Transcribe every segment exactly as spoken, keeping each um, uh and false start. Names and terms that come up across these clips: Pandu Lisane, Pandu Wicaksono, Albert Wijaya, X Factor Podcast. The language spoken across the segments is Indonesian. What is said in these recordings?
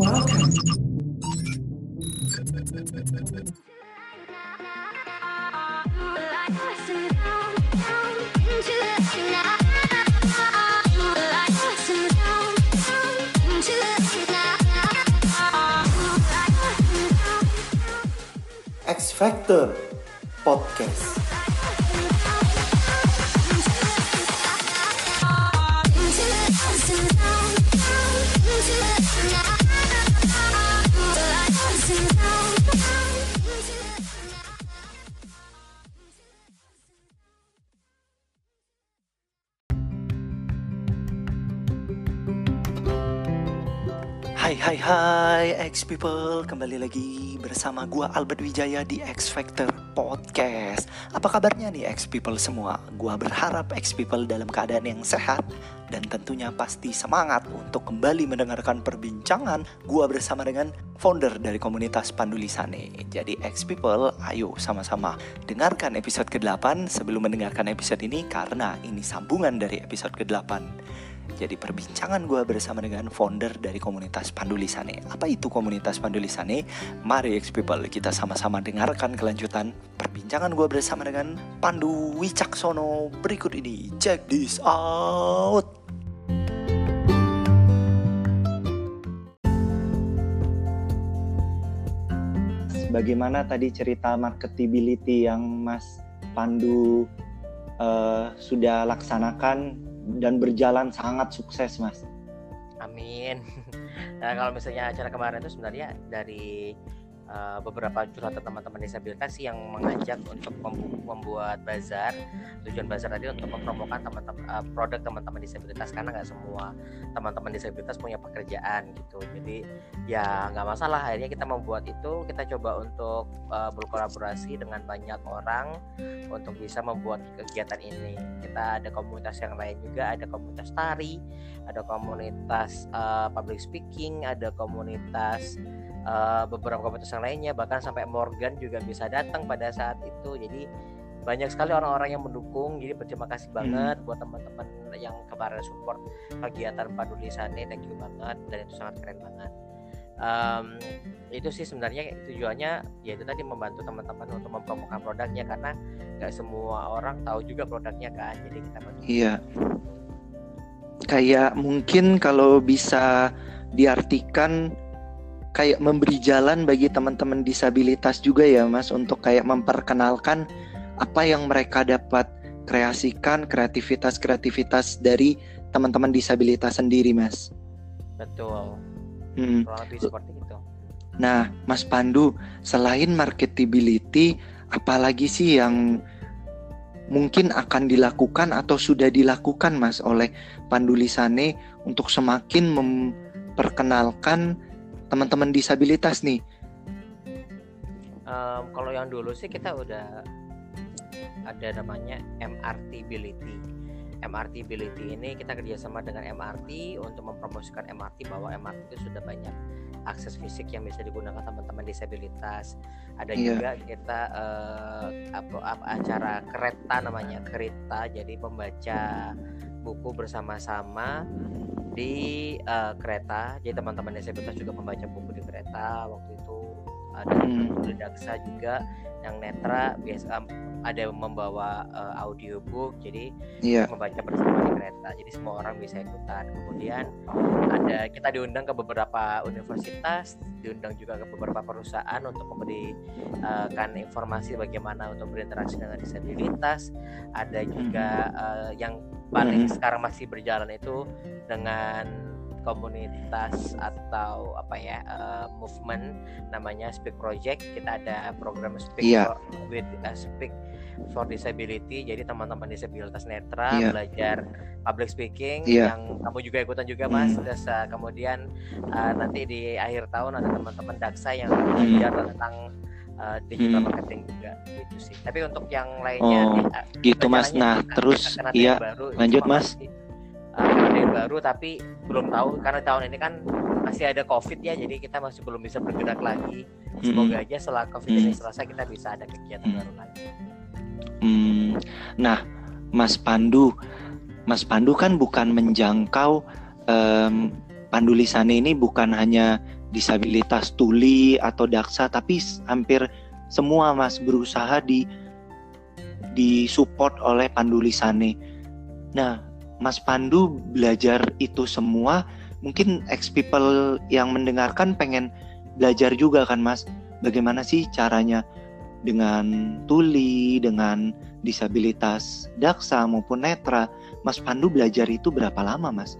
Welcome. X Factor Podcast. Hai hai hai X people, kembali lagi bersama gua Albert Wijaya di X Factor Podcast. Apa kabarnya nih X people semua? Gua berharap X people dalam keadaan yang sehat dan tentunya pasti semangat untuk kembali mendengarkan perbincangan gua bersama dengan founder dari komunitas Pandu Lisane. Jadi X people, ayo sama-sama dengarkan episode kedelapan sebelum mendengarkan episode ini karena ini sambungan dari episode kedelapan. Jadi perbincangan gue bersama dengan founder dari komunitas Pandu Lisane. Apa itu komunitas Pandu Lisane? Mari X people, kita sama-sama dengarkan kelanjutan perbincangan gue bersama dengan Pandu Wicaksono berikut ini. Check this out. Bagaimana tadi cerita marketability yang Mas Pandu uh, sudah laksanakan dan berjalan sangat sukses, Mas. Amin. Nah, kalau misalnya acara kemarin itu sebenarnya dari uh, beberapa curhatan teman-teman disabilitas yang mengajak untuk membu- membuat bazar. Tujuan bazar tadi untuk mempromokan teman-teman, uh, produk teman-teman disabilitas karena nggak semua teman-teman disabilitas punya pekerjaan gitu. Jadi ya nggak masalah. Akhirnya kita membuat itu, kita coba untuk uh, berkolaborasi dengan banyak orang untuk bisa membuat kegiatan ini. Kita ada komunitas yang lain juga, ada komunitas tari, ada komunitas uh, public speaking, ada komunitas uh, beberapa komunitas yang lainnya, bahkan sampai Morgan juga bisa datang pada saat itu. Jadi banyak sekali orang-orang yang mendukung. Jadi berterima kasih banget hmm. buat teman-teman yang kemarin support kegiatan Pandu Lisane. Thank you banget, dan itu sangat keren banget. Um, itu sih sebenarnya tujuannya, yaitu tadi membantu teman-teman untuk mempromokan produknya karena nggak semua orang tahu juga produknya kan, jadi kita bantu. Iya. Kayak mungkin kalau bisa diartikan kayak memberi jalan bagi teman-teman disabilitas juga ya Mas, untuk kayak memperkenalkan apa yang mereka dapat kreasikan, kreativitas-kreativitas dari teman-teman disabilitas sendiri, Mas. Betul. Hmm. Seperti itu. Nah, Mas Pandu, selain marketability, apalagi sih yang mungkin akan dilakukan atau sudah dilakukan, Mas, oleh Pandu Lisane untuk semakin memperkenalkan teman-teman disabilitas nih? Um, kalau yang dulu sih kita udah ada namanya M R T-ability. M R T-ability ini kita kerjasama dengan M R T untuk mempromosikan M R T, bahwa M R T itu sudah banyak akses fisik yang bisa digunakan teman-teman disabilitas. Ada yeah. juga kita uh, apa, apa, acara kereta namanya, kereta, jadi membaca buku bersama-sama di uh, kereta. Jadi teman-teman disabilitas juga membaca buku di kereta. Waktu itu ada hmm. daksa juga yang netra biasa ada membawa uh, audiobook, jadi yeah. membaca bersama di kereta, jadi semua orang bisa ikutan. Kemudian ada kita diundang ke beberapa universitas, diundang juga ke beberapa perusahaan untuk memberikan uh, informasi bagaimana untuk berinteraksi dengan disabilitas. Ada juga uh, yang paling mm-hmm. sekarang masih berjalan itu dengan komunitas atau apa ya uh, movement namanya Speak Project. Kita ada program Speak yeah. for, with uh, Speak for Disability. Jadi teman-teman disabilitas netra yeah. belajar public speaking yeah. yang kamu juga ikutan juga Mas. Mm. Terus uh, kemudian uh, nanti di akhir tahun ada teman-teman daksa yang belajar mm. tentang uh, digital mm. marketing juga gitu sih. Tapi untuk yang lainnya oh, nih, gitu Mas. Nah, terus iya baru, lanjut Mas. Masih, ada yang baru tapi belum tahu karena tahun ini kan masih ada COVID ya, jadi kita masih belum bisa bergerak lagi. Semoga aja setelah COVID ini selesai kita bisa ada kegiatan baru lagi. Hmm. Nah, Mas Pandu, Mas Pandu kan bukan menjangkau um, Pandu Lisane ini bukan hanya disabilitas tuli atau daksa, tapi hampir semua Mas berusaha di disupport oleh Pandu Lisane. Nah, Mas Pandu belajar itu semua, mungkin ex-people yang mendengarkan pengen belajar juga kan Mas, bagaimana sih caranya dengan tuli, dengan disabilitas daksa maupun netra. Mas Pandu belajar itu berapa lama Mas?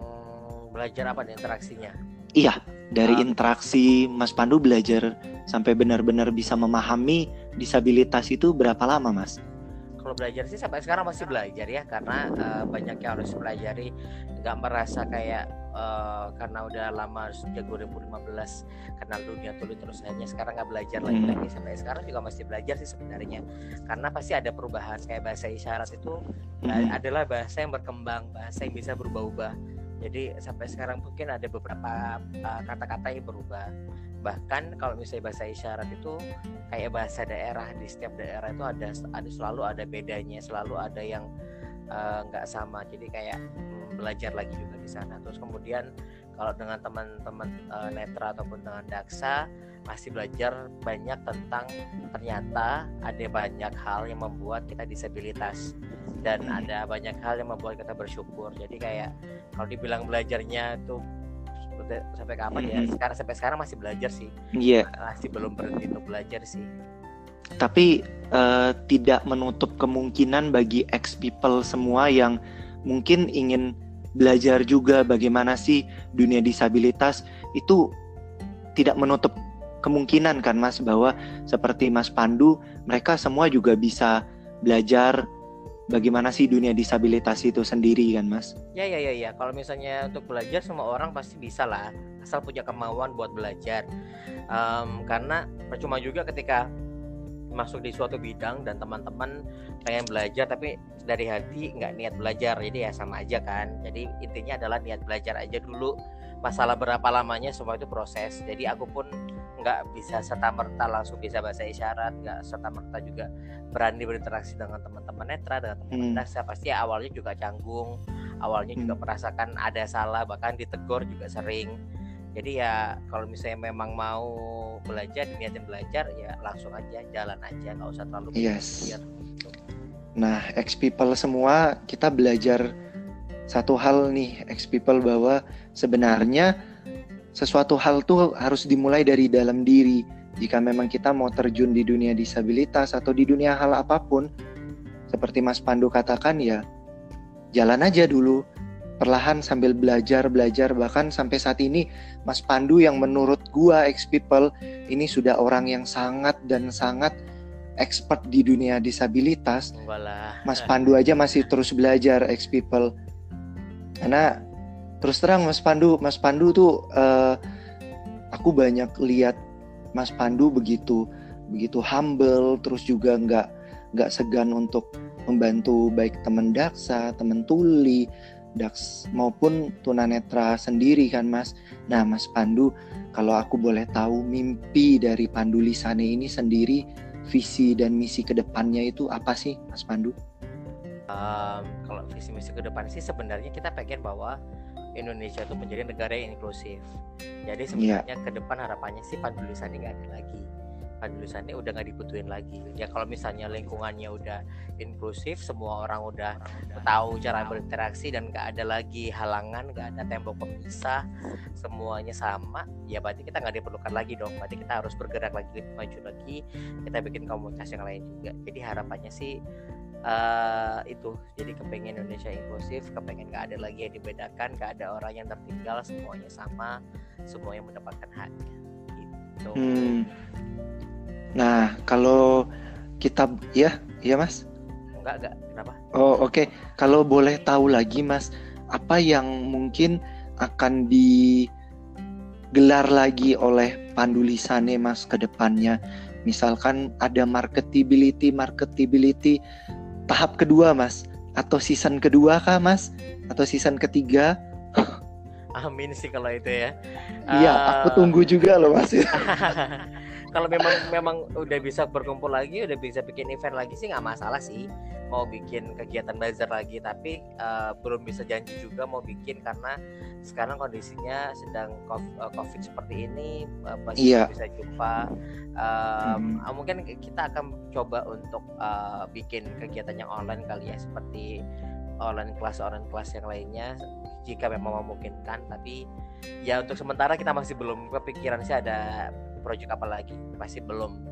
Hmm, belajar apa nih interaksinya? Iya, dari nah. interaksi Mas Pandu belajar sampai benar-benar bisa memahami disabilitas itu berapa lama Mas? Kalau belajar sih sampai sekarang masih belajar ya, karena uh, banyak yang harus pelajari. Gak merasa kayak uh, karena udah lama sejak dua ribu lima belas kenal dunia tuli terus akhirnya sekarang gak belajar lagi lagi sampai sekarang juga masih belajar sih sebenarnya, karena pasti ada perubahan. Kayak bahasa isyarat itu uh, adalah bahasa yang berkembang, bahasa yang bisa berubah-ubah. Jadi sampai sekarang mungkin ada beberapa uh, kata-kata yang berubah. Bahkan kalau misalnya bahasa isyarat itu kayak bahasa daerah, di setiap daerah itu ada ada selalu ada bedanya, selalu ada yang nggak uh, sama. Jadi kayak belajar lagi juga di sana. Terus kemudian kalau dengan teman-teman uh, netra ataupun dengan daksa masih belajar banyak tentang, ternyata ada banyak hal yang membuat kita disabilitas dan ada banyak hal yang membuat kita bersyukur. Jadi kayak kalau dibilang belajarnya tuh sampai kapan mm-hmm. ya? Sekarang sampai sekarang masih belajar sih. Iya. Yeah. Masih belum berhenti untuk belajar sih. Tapi uh, tidak menutup kemungkinan bagi ex people semua yang mungkin ingin belajar juga bagaimana sih dunia disabilitas, itu tidak menutup kemungkinan kan Mas, bahwa seperti Mas Pandu mereka semua juga bisa belajar bagaimana sih dunia disabilitas itu sendiri kan Mas? Ya ya ya ya. Kalau misalnya untuk belajar semua orang pasti bisa lah, asal punya kemauan buat belajar. Um, karena percuma juga ketika masuk di suatu bidang dan teman-teman pengen belajar tapi dari hati nggak niat belajar, jadi ya sama aja kan. Jadi intinya adalah niat belajar aja dulu. Masalah berapa lamanya semua itu proses. Jadi aku pun nggak bisa serta-merta langsung bisa bahasa isyarat, nggak serta-merta juga berani berinteraksi dengan teman-teman netra, dengan teman-teman daksa. Pasti ya, awalnya juga canggung, awalnya juga merasakan ada salah, bahkan ditegur juga sering. Jadi ya kalau misalnya memang mau belajar, niatin belajar, ya langsung aja, jalan aja, nggak usah terlalu yes. belajar. Nah, ex people semua, kita belajar satu hal nih ex people, bahwa sebenarnya sesuatu hal tuh harus dimulai dari dalam diri. Jika memang kita mau terjun di dunia disabilitas atau di dunia hal apapun, seperti Mas Pandu katakan ya, jalan aja dulu, perlahan sambil belajar-belajar. Bahkan sampai saat ini Mas Pandu yang menurut gua ex people ini sudah orang yang sangat dan sangat expert di dunia disabilitas. Mas Pandu aja masih terus belajar ex people. Karena terus terang Mas Pandu, Mas Pandu tuh uh, aku banyak lihat Mas Pandu begitu begitu humble, terus juga nggak nggak segan untuk membantu baik teman daksa, teman tuli, daks maupun tunanetra sendiri kan Mas. Nah Mas Pandu, kalau aku boleh tahu mimpi dari Pandu Lisane ini sendiri, visi dan misi kedepannya itu apa sih Mas Pandu? Um, kalau visi misi ke depan sih sebenarnya kita pengen bahwa Indonesia itu menjadi negara yang inklusif. Jadi sebenarnya yeah. ke depan harapannya sih Pandu Lisane nggak ada lagi, Pandu Lisane udah nggak dibutuhin lagi. Ya kalau misalnya lingkungannya udah inklusif, semua orang udah tahu cara berinteraksi dan nggak ada lagi halangan, nggak ada tembok pemisah, semuanya sama. Ya berarti kita nggak diperlukan lagi dong. Berarti kita harus bergerak lagi, maju lagi. Kita bikin komunitas yang lain juga. Jadi harapannya sih Uh, itu jadi kepengen Indonesia inklusif, kepengen gak ada lagi yang dibedakan, gak ada orang yang tertinggal, semuanya sama, semuanya mendapatkan haknya gitu. hmm. Nah kalau kita ya ya Mas enggak enggak kenapa oh oke okay. Kalau boleh tahu lagi Mas, apa yang mungkin akan digelar lagi oleh Pandu Lisane Mas ke depannya? Misalkan ada marketability marketability tahap kedua Mas, atau season kedua kah Mas, atau season ketiga? Amin sih kalau itu ya. Iya, uh, aku tunggu juga loh Mas. kalau memang memang udah bisa berkumpul lagi, udah bisa bikin event lagi sih nggak masalah sih. Mau bikin kegiatan bazar lagi, tapi uh, belum bisa janji juga mau bikin karena sekarang kondisinya sedang COVID, uh, COVID seperti ini, uh, pasti yeah. bisa jumpa. Uh, mm-hmm. uh, mungkin kita akan coba untuk uh, bikin kegiatan yang online kali ya, seperti online class online class yang lainnya jika memang memungkinkan. Tapi ya untuk sementara kita masih belum kepikiran sih ada proyek apa lagi, masih belum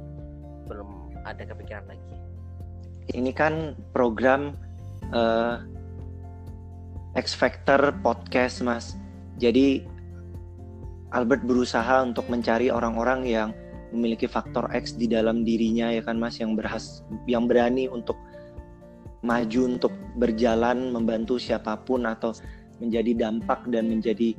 belum ada kepikiran lagi. Ini kan program uh, X Factor Podcast, Mas. Jadi Albert berusaha untuk mencari orang-orang yang memiliki faktor X di dalam dirinya, ya kan Mas, yang berhas, yang berani untuk maju, untuk berjalan, membantu siapapun atau menjadi dampak dan menjadi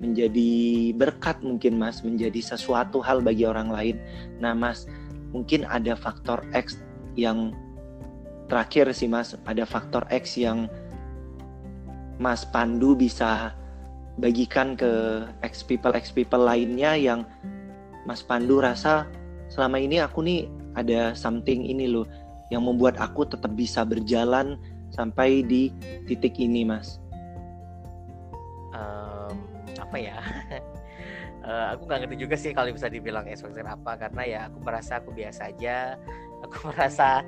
menjadi berkat mungkin, Mas, menjadi sesuatu hal bagi orang lain. Nah, Mas, mungkin ada faktor X yang terakhir sih, Mas, ada faktor X yang Mas Pandu bisa bagikan ke X people X people lainnya yang Mas Pandu rasa selama ini aku nih ada something ini loh yang membuat aku tetap bisa berjalan sampai di titik ini, Mas. Um, apa ya? Uh, aku nggak ngerti juga sih kalau bisa dibilang exposure apa, karena ya aku merasa aku biasa aja, aku merasa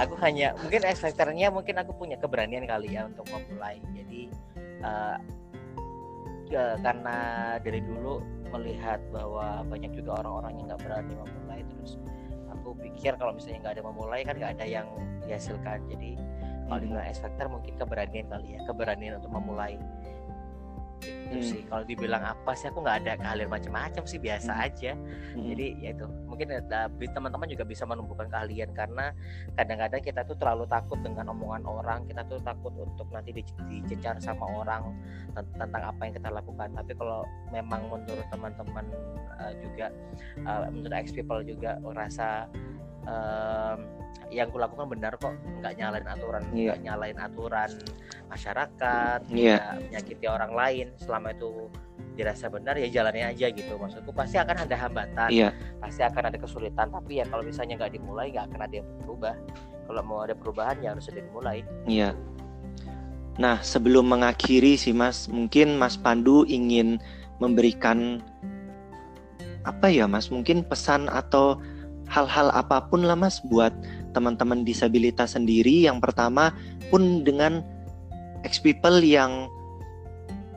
aku hanya mungkin exposure-nya mungkin aku punya keberanian kali ya untuk memulai. Jadi uh, uh, karena dari dulu melihat bahwa banyak juga orang-orang yang nggak berani memulai, terus aku pikir kalau misalnya nggak ada memulai kan nggak ada yang dihasilkan. Jadi kalau dibilang exposure mungkin keberanian kali ya, keberanian untuk memulai. Itu hmm. sih kalau dibilang apa sih, aku nggak ada keahlian macam-macam sih, biasa hmm. aja. hmm. Jadi ya itu mungkin ada, teman-teman juga bisa menumbuhkan keahlian karena kadang-kadang kita tuh terlalu takut dengan omongan orang, kita tuh takut untuk nanti dicecar sama orang tentang apa yang kita lakukan. Tapi kalau memang menurut teman-teman uh, juga uh, menurut X people juga merasa uh, yang kulakukan benar kok, nggak nyalain aturan, nggak yeah. nyalain aturan masyarakat, yeah. nggak menyakiti orang lain, selama itu dirasa benar ya jalannya aja gitu. Maksudku pasti akan ada hambatan, yeah. pasti akan ada kesulitan, tapi ya kalau misalnya nggak dimulai nggak akan ada yang berubah. Kalau mau ada perubahan ya harus ada dimulai. Iya. Yeah. Nah, sebelum mengakhiri sih, Mas, mungkin Mas Pandu ingin memberikan apa ya, Mas? Mungkin pesan atau hal-hal apapun lah, Mas, buat teman-teman disabilitas sendiri. Yang pertama pun dengan X people yang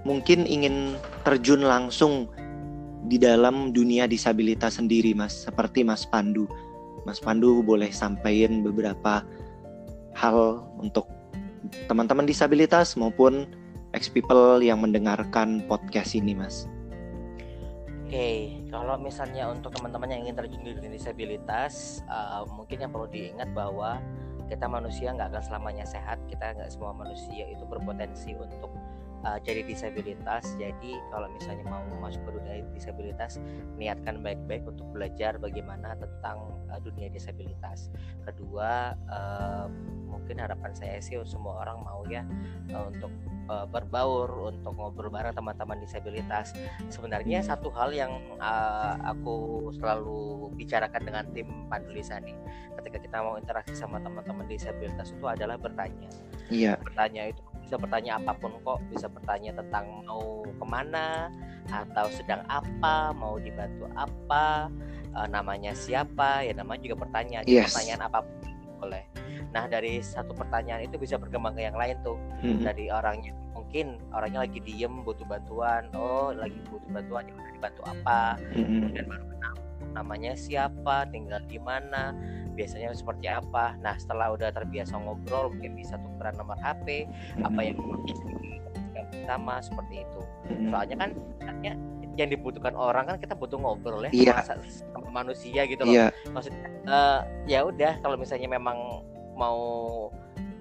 mungkin ingin terjun langsung di dalam dunia disabilitas sendiri, Mas, seperti Mas Pandu. Mas Pandu boleh sampaikan beberapa hal untuk teman-teman disabilitas maupun X people yang mendengarkan podcast ini, Mas. Oke, okay, kalau misalnya untuk teman-teman yang ingin terjun di dunia disabilitas, uh, mungkin yang perlu diingat bahwa kita manusia nggak akan selamanya sehat. Kita nggak semua manusia itu berpotensi untuk uh, jadi disabilitas. Jadi kalau misalnya mau masuk ke dunia disabilitas, niatkan baik-baik untuk belajar bagaimana tentang uh, dunia disabilitas. Kedua, uh, mungkin harapan saya sih semua orang mau ya uh, untuk berbaur, untuk ngobrol bareng teman-teman disabilitas. Sebenarnya satu hal yang uh, aku selalu bicarakan dengan tim Pandu Lisane ketika kita mau interaksi sama teman-teman disabilitas itu adalah bertanya. Iya. Bertanya itu bisa bertanya apapun kok, bisa bertanya tentang mau kemana, atau sedang apa, mau dibantu apa, uh, namanya siapa, ya namanya juga bertanya. Yes. Pertanyaan apapun boleh. Nah, dari satu pertanyaan itu bisa berkembang ke yang lain tuh. Mm-hmm. Dari orangnya, mungkin orangnya lagi diem butuh bantuan, oh lagi butuh bantuan, ya udah dibantu apa, mm-hmm. dan baru kenal namanya siapa, tinggal di mana, biasanya seperti apa. Nah, setelah udah terbiasa ngobrol, mungkin bisa tukeran nomor H P, mm-hmm. apa yang sama seperti itu. Mm-hmm. Soalnya kan katanya yang dibutuhkan orang kan kita butuh ngobrol ya, yeah. sama manusia gitu loh. Yeah. Maksudnya uh, ya udah kalau misalnya memang mau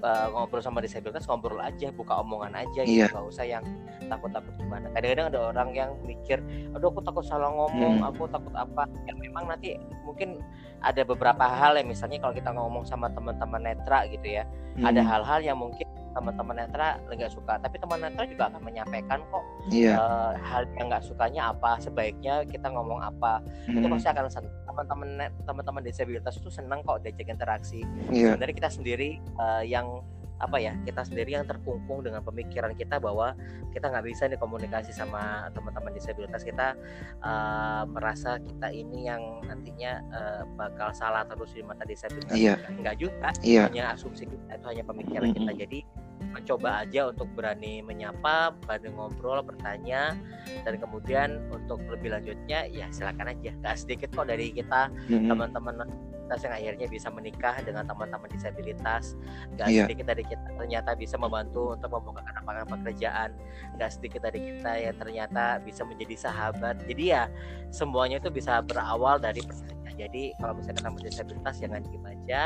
uh, ngobrol sama disabilitas, ngobrol aja, buka omongan aja yeah. gitu, nggak usah yang takut-takut gimana. Kadang-kadang ada orang yang mikir, aduh aku takut salah ngomong, hmm. aku takut apa. Ya memang nanti mungkin ada beberapa hal ya, misalnya kalau kita ngomong sama teman-teman netra gitu ya, hmm. ada hal-hal yang mungkin teman-teman netra nggak suka, tapi teman netra juga akan menyampaikan kok yeah. uh, hal yang nggak sukanya apa, sebaiknya kita ngomong apa, hmm. itu pasti akan senang. teman-teman teman-teman disabilitas itu senang kok diajak interaksi. Yeah. Sebenarnya kita sendiri uh, yang apa ya kita sendiri yang terkungkung dengan pemikiran kita bahwa kita nggak bisa nih komunikasi sama teman-teman disabilitas, kita uh, merasa kita ini yang nantinya uh, bakal salah terus di mata disabilitas. Yeah. Nggak juga, yeah. hanya asumsi kita, itu hanya pemikiran mm-hmm. kita. Jadi mencoba aja untuk berani menyapa, berani ngobrol, bertanya, dan kemudian untuk lebih lanjutnya ya silakan aja. Nggak sedikit kok dari kita mm-hmm. teman-teman yang akhirnya bisa menikah dengan teman-teman disabilitas. Gak yeah. sedikit dari kita ternyata bisa membantu untuk membuka lapangan pekerjaan. Gak sedikit dari kita yang ternyata bisa menjadi sahabat. Jadi ya semuanya itu bisa berawal dari pertanyaan. Jadi kalau misalnya teman disabilitas jangan diem aja,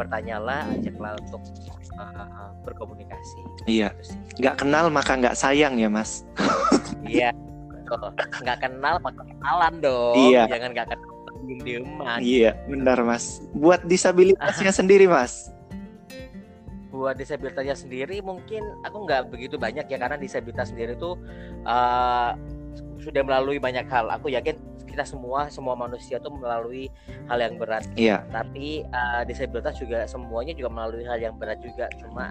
bertanyalah, ajaklah untuk uh, berkomunikasi. Iya. Yeah. Gak kenal maka gak sayang ya Mas. Iya. Gak kenal maka kenalan dong. Yeah. Jangan gak kenal. Dieman. Iya, benar Mas. Buat disabilitasnya sendiri Mas. Buat disabilitasnya sendiri mungkin aku nggak begitu banyak ya, karena disabilitas sendiri tuh uh, sudah melalui banyak hal. Aku yakin kita semua semua manusia tuh melalui hal yang berat. Iya. Tapi uh, disabilitas juga semuanya juga melalui hal yang berat juga, cuma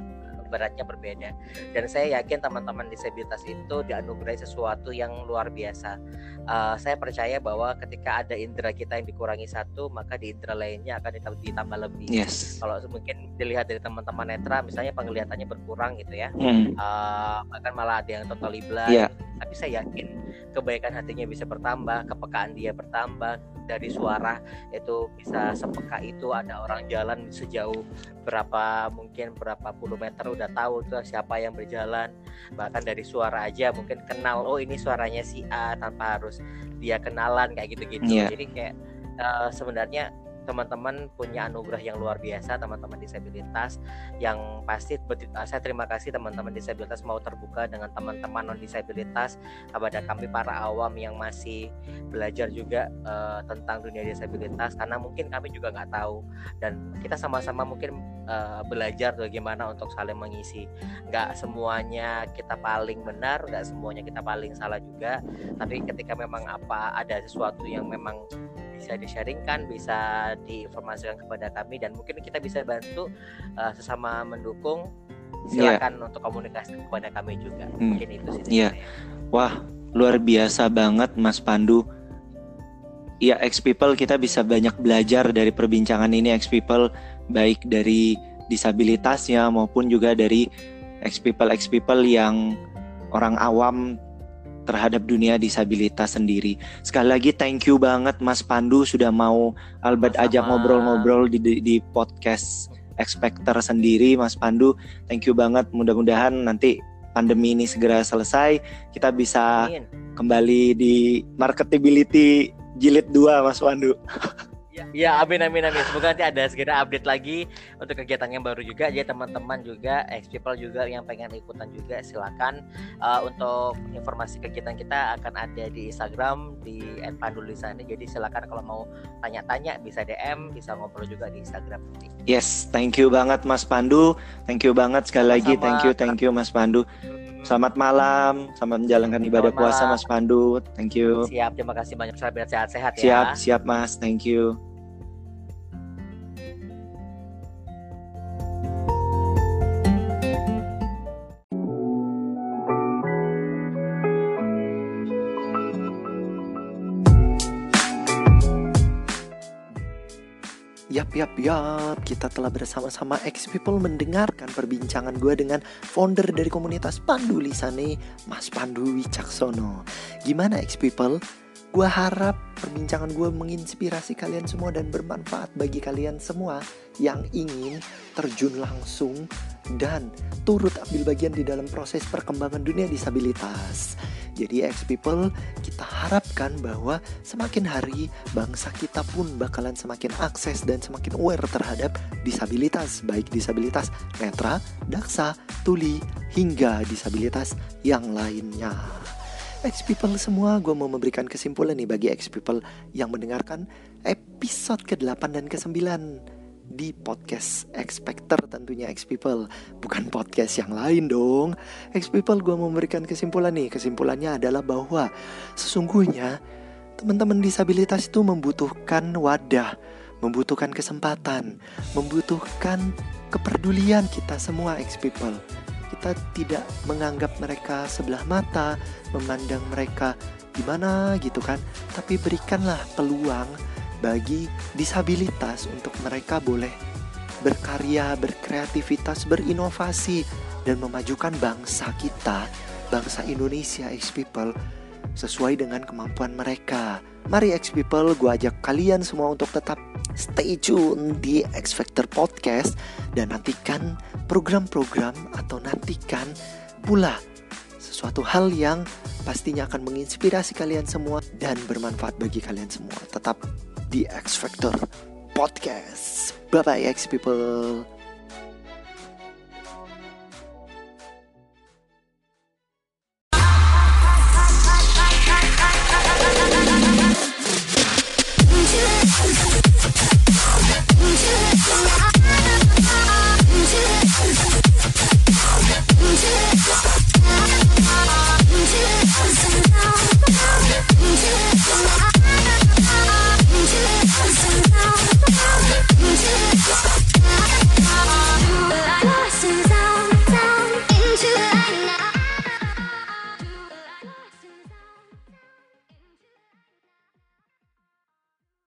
beratnya berbeda. Dan saya yakin teman-teman disabilitas itu dianugerahi sesuatu yang luar biasa. Uh, saya percaya bahwa ketika ada indera kita yang dikurangi satu, maka di indera lainnya akan ditambah lebih. Yes. Kalau mungkin dilihat dari teman-teman netra, misalnya penglihatannya berkurang gitu ya, mm. uh, bahkan malah ada yang totally blind. Yeah. Tapi saya yakin kebaikan hatinya bisa bertambah, kepekaan dia bertambah. Dari suara itu bisa sepeka itu, ada orang jalan sejauh berapa mungkin berapa puluh meter udah tahu tuh siapa yang berjalan. Bahkan dari suara aja mungkin kenal, oh ini suaranya si A, tanpa harus dia kenalan kayak gitu-gitu. Yeah. Jadi kayak uh, sebenarnya teman-teman punya anugerah yang luar biasa, teman-teman disabilitas, yang pasti saya terima kasih teman-teman disabilitas mau terbuka dengan teman-teman non disabilitas, kepada kami para awam yang masih belajar juga uh, tentang dunia disabilitas, karena mungkin kami juga nggak tahu, dan kita sama-sama mungkin uh, belajar bagaimana untuk saling mengisi. Nggak semuanya kita paling benar, nggak semuanya kita paling salah juga, tapi ketika memang apa ada sesuatu yang memang bisa di-sharingkan, bisa diinformasikan kepada kami, dan mungkin kita bisa bantu uh, sesama mendukung. Silakan yeah. untuk komunikasi kepada kami juga. Hmm. Mungkin itu sih. Yeah. Wah, luar biasa banget Mas Pandu. Ya, X People kita bisa banyak belajar dari perbincangan ini X People, baik dari disabilitasnya maupun juga dari X People X People yang orang awam terhadap dunia disabilitas sendiri. Sekali lagi thank you banget Mas Pandu sudah mau Albert Sama. ajak ngobrol-ngobrol di, di, di podcast X Factor sendiri. Mas Pandu thank you banget, mudah-mudahan nanti pandemi ini segera selesai, kita bisa Amin. kembali di marketability jilid dua Mas Pandu. Ya, amin amin amin. Semoga nanti ada segera update lagi untuk kegiatan yang baru juga. Jadi teman-teman juga, X People juga yang pengen ikutan juga silakan. Uh, untuk informasi kegiatan kita akan ada di Instagram di et pandu lisane. Jadi silakan kalau mau tanya-tanya bisa D M, bisa ngobrol juga di Instagram. Yes, thank you banget Mas Pandu. Thank you banget sekali lagi. Sama-sama. Thank you, thank you Mas Pandu. Selamat malam, selamat menjalankan ibadah Selamat puasa malam. Mas Pandu. Thank you. Siap, terima kasih banyak. Sahabat sehat-sehat ya. Siap, siap Mas. Thank you. Yap, yap, yap, kita telah bersama-sama X People mendengarkan perbincangan gue dengan founder dari komunitas Pandu Lisane, Mas Pandu Wicaksono. Gimana X People? Gue harap perbincangan gue menginspirasi kalian semua dan bermanfaat bagi kalian semua yang ingin terjun langsung dan turut ambil bagian di dalam proses perkembangan dunia disabilitas. Jadi X People, kita harapkan bahwa semakin hari bangsa kita pun bakalan semakin akses dan semakin aware terhadap disabilitas, baik disabilitas netra, daksa, tuli, hingga disabilitas yang lainnya. X People semua, gue mau memberikan kesimpulan nih bagi X People yang mendengarkan episode kedelapan dan kesembilan di podcast X Factor tentunya. X People bukan podcast yang lain dong. X People, gue memberikan kesimpulan nih. Kesimpulannya adalah bahwa sesungguhnya Teman-teman disabilitas itu membutuhkan wadah, membutuhkan kesempatan, membutuhkan kepedulian kita semua ex-people. Kita tidak menganggap mereka sebelah mata, memandang mereka gimana gitu kan, tapi berikanlah peluang bagi disabilitas untuk mereka boleh berkarya, berkreativitas, berinovasi, dan memajukan bangsa kita, bangsa Indonesia ex-people, sesuai dengan kemampuan mereka. Mari ex-people, gue ajak kalian semua untuk tetap stay tune di X Factor Podcast, dan nantikan program-program atau nantikan pula sesuatu hal yang pastinya akan menginspirasi kalian semua dan bermanfaat bagi kalian semua. Tetap di X Factor Podcast. Bye-bye ex-people.